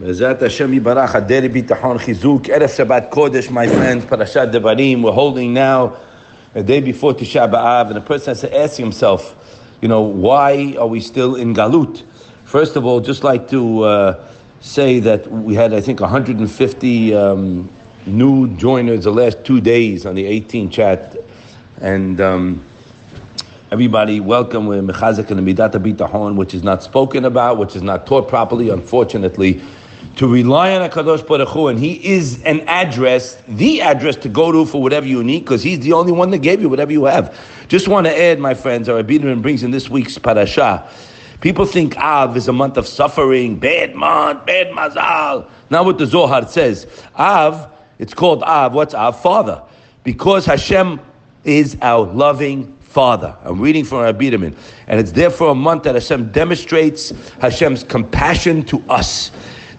Bezrat Hashem Yibarach Aderi Bitachon Chizuk Erev Shabbat Kodesh, my friends. Parashat Devarim. We're holding now a day before Tisha B'Av, and a person has to ask himself, you know, why are we still in Galut? First of all, just like to say that we had, I think, 150 new joiners the last 2 days on the 18 chat, and everybody, welcome. We're Mechazak and Midat HaBitachon, which is not spoken about, which is not taught properly, unfortunately. To rely on HaKadosh Baruch Hu, and He is an address, the address to go to for whatever you need, because He's the only one that gave you whatever you have. Just want to add, my friends, our Abidahmen brings in this week's parashah. People think Av is a month of suffering, bad month, bad mazal. Now what the Zohar says, Av, it's called Av. What's Av? Father. Because Hashem is our loving Father. I'm reading from Abidahmen. And it's therefore a month that Hashem demonstrates Hashem's compassion to us.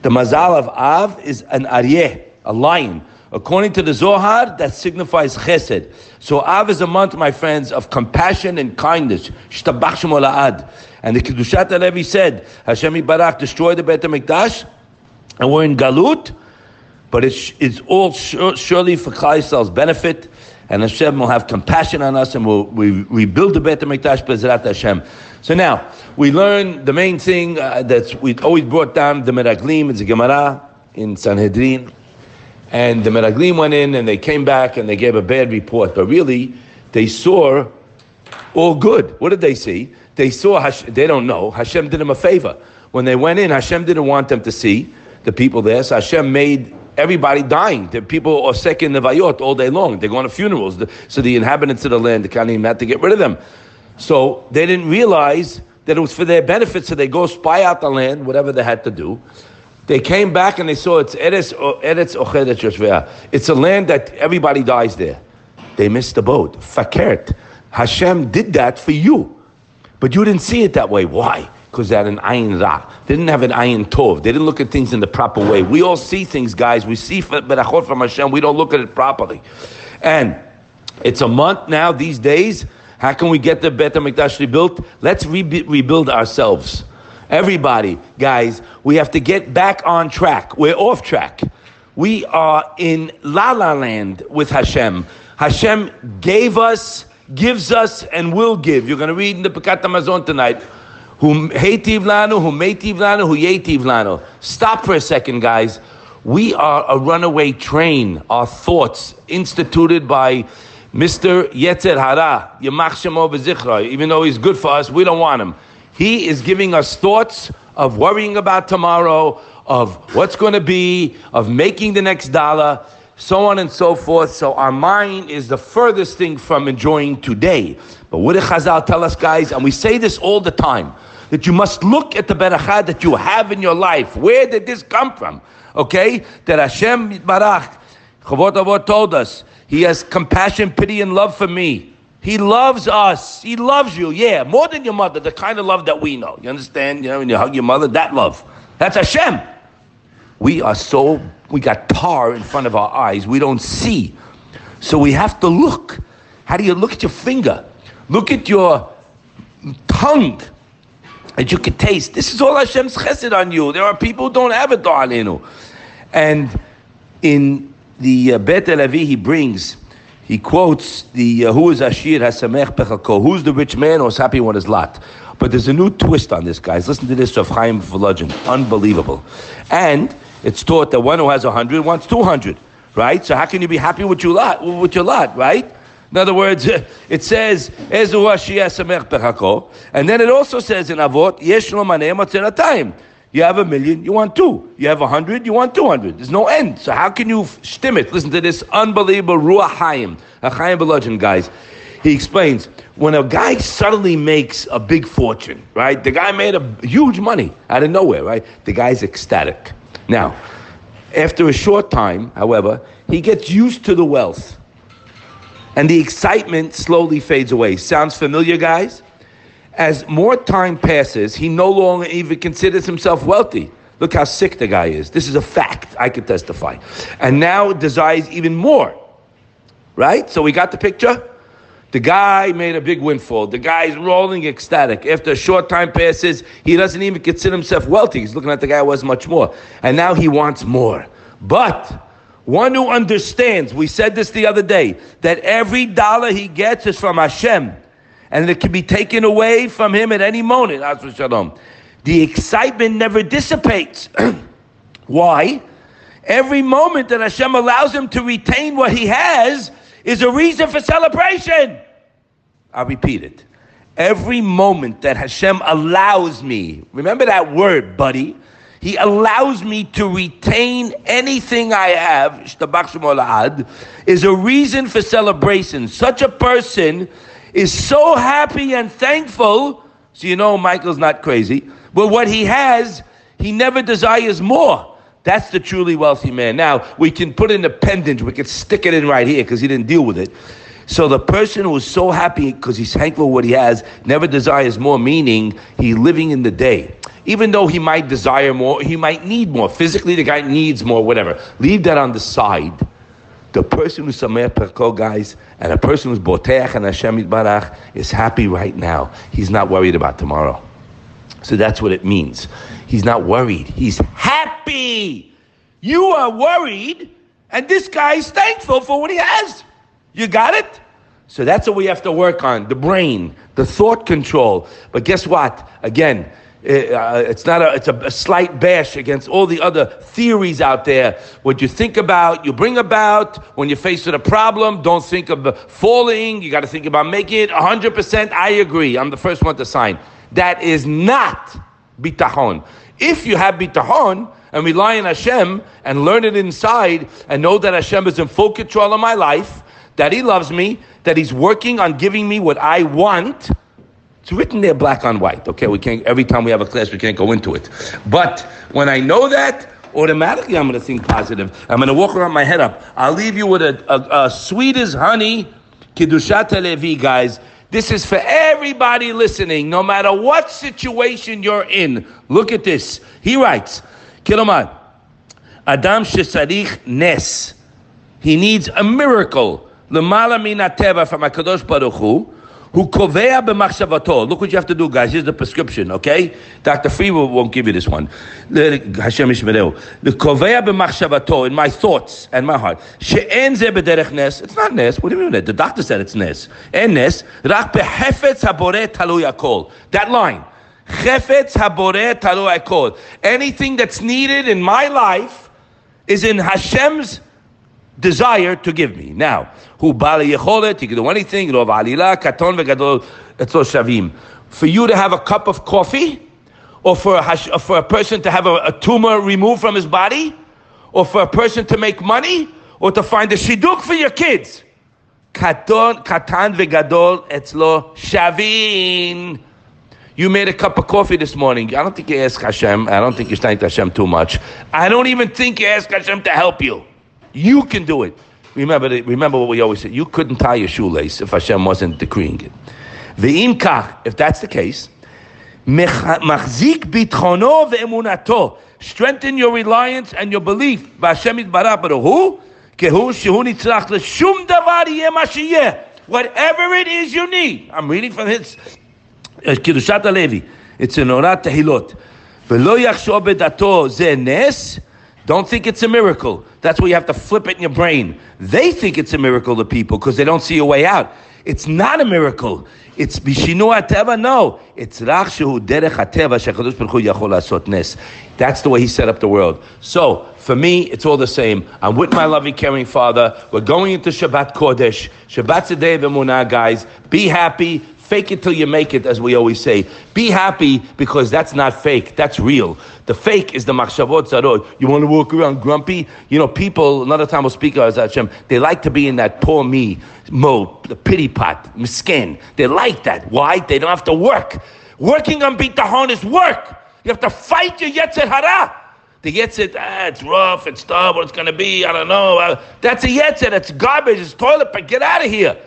The mazal of Av is an aryeh, a lion. According to the Zohar, that signifies chesed. So Av is a month, my friends, of compassion and kindness. Shtabach Shemo La'ad. And the Kedushat HaLevi said, Hashem Yibarach destroyed the Beit HaMikdash, and we're in Galut, but it's all surely for Chayim benefit, and Hashem will have compassion on us, and we rebuild the Beit HaMikdash bezrat Hashem. So now, we learn the main thing that we've always brought down, the Meraglim, it's a Gemara in Sanhedrin, and the Meraglim went in, and they came back, and they gave a bad report, but really, they saw all good. What did they see? They saw, they don't know, Hashem did them a favor. When they went in, Hashem didn't want them to see the people there, so Hashem made everybody dying. The people are sick in the Vayot all day long. They're going to funerals. So the inhabitants of the land, the Khanim, had to get rid of them. So they didn't realize that it was for their benefit, so they go spy out the land, whatever they had to do. They came back and they saw it's a land that everybody dies there. They missed the boat. Fakert. Hashem did that for you. But you didn't see it that way. Why? Because they had an ayin ra. They didn't have an ayin tov. They didn't look at things in the proper way. We all see things, guys. We see berachot from Hashem. We don't look at it properly. And it's a month now, these days. How can we get the Beit HaMikdash rebuilt? Let's rebuild ourselves. Everybody, guys, we have to get back on track. We're off track. We are in la-la land with Hashem. Hashem gave us, gives us, and will give. You're going to read in the Birkat HaMazon tonight. Who hativ lanu, who meitiv lanu, who yetiv lanu. Stop for a second, guys. We are a runaway train. Our thoughts, instituted by Mr. Yetzer hara, Yemach Shemo B'zichra. Even though he's good for us, we don't want him. He is giving us thoughts of worrying about tomorrow, of what's going to be, of making the next dollar, so on and so forth. So our mind is the furthest thing from enjoying today. But what did Chazal tell us, guys? And we say this all the time, that you must look at the berecha that you have in your life. Where did this come from? Okay? That Hashem Barach, Chavot Avot told us, He has compassion, pity, and love for me. He loves us. He loves you. Yeah, more than your mother, the kind of love that we know. You understand? You know, when you hug your mother, that love. That's Hashem. We got tar in front of our eyes. We don't see. So we have to look. How do you look at your finger? Look at your tongue that you can taste. This is all Hashem's chesed on you. There are people who don't have it, darlinu. And in the Beit HaLevi he quotes the who is Ashir HaSamech Pechako, who's the rich man or is happy with his lot. But there's a new twist on this, guys. Listen to this of Chayim Belagan. Unbelievable. And it's taught that one who has 100 wants 200, right? So how can you be happy with your lot, right? In other words, it says, and then it also says in Avot, you have 1,000,000, you want 2. You have 100, you want 200. There's no end. So how can you shtim it? Listen to this unbelievable Ruach Chayim. Chayim Belagan, guys. He explains, when a guy suddenly makes a big fortune, right? The guy made a huge money out of nowhere, right? The guy's ecstatic. Now, after a short time, however, he gets used to the wealth. And the excitement slowly fades away. Sounds familiar, guys? As more time passes, he no longer even considers himself wealthy. Look how sick the guy is. This is a fact. I can testify. And now desires even more. Right? So we got the picture? The guy made a big windfall. The guy's rolling ecstatic. After a short time passes, he doesn't even consider himself wealthy. He's looking at the guy who has much more. And now he wants more. But one who understands, we said this the other day, that every dollar he gets is from Hashem. And it can be taken away from him at any moment. The excitement never dissipates. Why? Every moment that Hashem allows him to retain what he has is a reason for celebration. I'll repeat it. Every moment that Hashem allows me, remember that word, buddy, he allows me to retain anything I have, is a reason for celebration. Such a person is so happy and thankful, so you know Michael's not crazy, but what he has, he never desires more. That's the truly wealthy man. Now, we can put in a pendant. We can stick it in right here because he didn't deal with it. So the person who's so happy because he's thankful for what he has, never desires more, meaning he's living in the day. Even though he might desire more, he might need more. Physically, the guy needs more, whatever. Leave that on the side. The person who's Sameach Perko, guys, and the person who's Boteach and Hashem Barach is happy right now. He's not worried about tomorrow. So that's what it means. He's not worried. He's happy. You are worried, and this guy is thankful for what he has. You got it? So that's what we have to work on, the brain, the thought control. But guess what? Again, it's a slight bash against all the other theories out there. What you think about, you bring about. When you're faced with a problem, don't think of falling. You got to think about making it 100%. I agree. I'm the first one to sign. That is not bitachon. If you have bitachon and rely on Hashem and learn it inside and know that Hashem is in full control of my life, that He loves me, that He's working on giving me what I want, it's written there black on white. Okay, we can't. Every time we have a class, we can't go into it. But when I know that, automatically I'm going to think positive. I'm going to walk around my head up. I'll leave you with a sweet as honey, Kedushat HaLevi, guys. This is for everybody listening, no matter what situation you're in. Look at this. He writes, Kilomar, Adam Shesarich Nes. He needs a miracle. L'mala minateva from HaKadosh Baruch Hu. Who kovea b'machshavato. Look what you have to do, guys. Here's the prescription, okay? Dr. Free won't give you this one. Hashem Yishmereu. The kovea b'machshavato, in my thoughts and my heart. She'en ze b'derech nes. It's not nes. What do you mean? The doctor said it's nes. En nes. Rach b'hefetz habore talu yakol. That line. Chefetz habore talu yakol. Anything that's needed in my life is in Hashem's desire to give me. Now, who bali yecholet, you can do anything, rov alila, katon vegadol, etzlo shavim. For you to have a cup of coffee, or for a person to have a tumor removed from his body, or for a person to make money, or to find a shiduk for your kids. Katan vegadol, etzlo shavim. You made a cup of coffee this morning. I don't think you asked Hashem. I don't think you thanked Hashem too much. I don't even think you asked Hashem to help you. You can do it. Remember what we always said. You couldn't tie your shoelace if Hashem wasn't decreeing it. Ve'im kach, if that's the case, machzik bitchono ve'emunato. Strengthen your reliance and your belief. V'Hashem yitbarach baruch hu kehu shehu nitzrach l'shum davar yeh ma sheyeh. Whatever it is you need. I'm reading from his Kedushat HaLevi. It's in Orat Tehilot. Ve'lo yachshov b'dato ze nes. Don't think it's a miracle. That's where you have to flip it in your brain. They think it's a miracle to people because they don't see a way out. It's not a miracle. It's bishinu ateva. No, it's rach shehu derech ateva shechadosh baruch hu yachol asot nes. That's the way He set up the world. So for me, it's all the same. I'm with my loving, caring Father. We're going into Shabbat Kodesh. Shabbat's a day of emunah, guys. Be happy. Fake it till you make it, as we always say. Be happy, because that's not fake. That's real. The fake is the machshavot zarot. You want to walk around grumpy? You know, people, another time we'll speak about Hashem, they like to be in that poor me mode, the pity pot, miskin. They like that. Why? They don't have to work. Working on bitachon is work. You have to fight your Yetzer hara. The Yetzer, it's rough, it's tough, what it's going to be, I don't know. That's a Yetzer, that's garbage, it's toilet, but get out of here.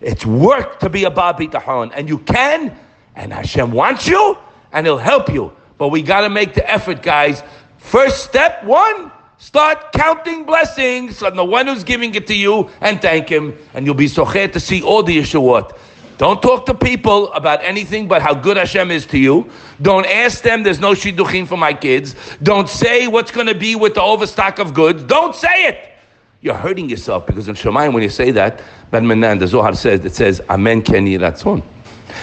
It's work to be a Baal Bitachon, and you can, and Hashem wants you, and He'll help you. But we got to make the effort, guys. First step, one, Start counting blessings on the one who's giving it to you and thank him, and you'll be so socher to see all the Yeshuot. Don't talk to people about anything but how good Hashem is to you. Don't ask them, there's no shidduchim for my kids. Don't say what's going to be with the overstock of goods. Don't say it. You're hurting yourself, because in Shemayim, when you say that, Ben Menan, the Zohar says, it says, Amen ken yeh ratzon.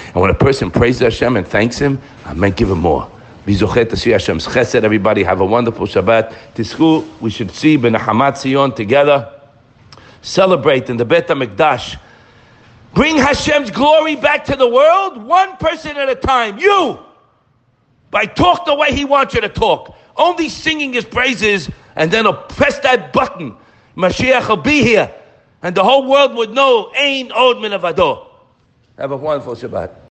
And when a person praises Hashem and thanks Him, Amen, give Him more. Be zocher to see Hashem's chesed. Everybody have a wonderful Shabbat. Tisku, we should see Ben Hamat Zion together. Celebrate in the Beit HaMikdash. Bring Hashem's glory back to the world, one person at a time. You! By talk the way He wants you to talk. Only singing His praises, and then press that button. Mashiach will be here. And the whole world would know, Ain Od Min Avado. Have a wonderful Shabbat.